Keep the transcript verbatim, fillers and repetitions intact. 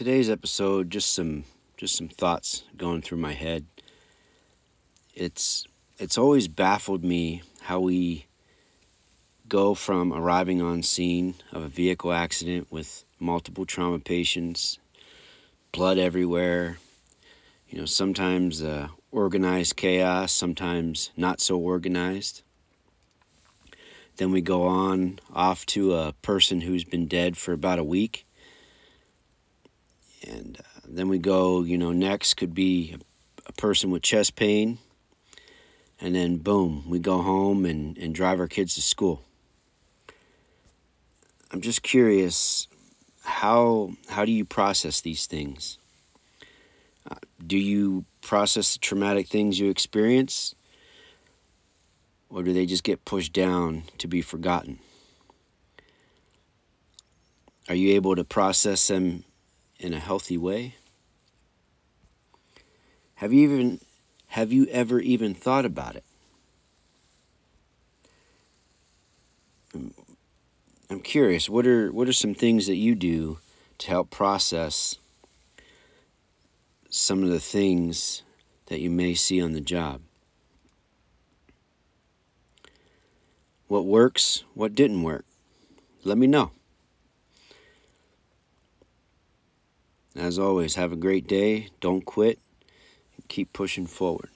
Today's episode, just some just some thoughts going through my head. It's it's always baffled me how we go from arriving on scene of a vehicle accident with multiple trauma patients, blood everywhere, you know, sometimes uh, organized chaos, sometimes not so organized. Then we go on off to a person who's been dead for about a week. And uh, then we go, you know, next could be a person with chest pain. And then, boom, we go home and, and drive our kids to school. I'm just curious, how how do you process these things? Uh, do you process the traumatic things you experience? Or do they just get pushed down to be forgotten? Are you able to process them in a healthy way? Have you even have you ever even thought about it? I'm curious, what are what are some things that you do to help process some of the things that you may see on the job? What works, what didn't work? Let me know. As always, have a great day. Don't quit. Keep pushing forward.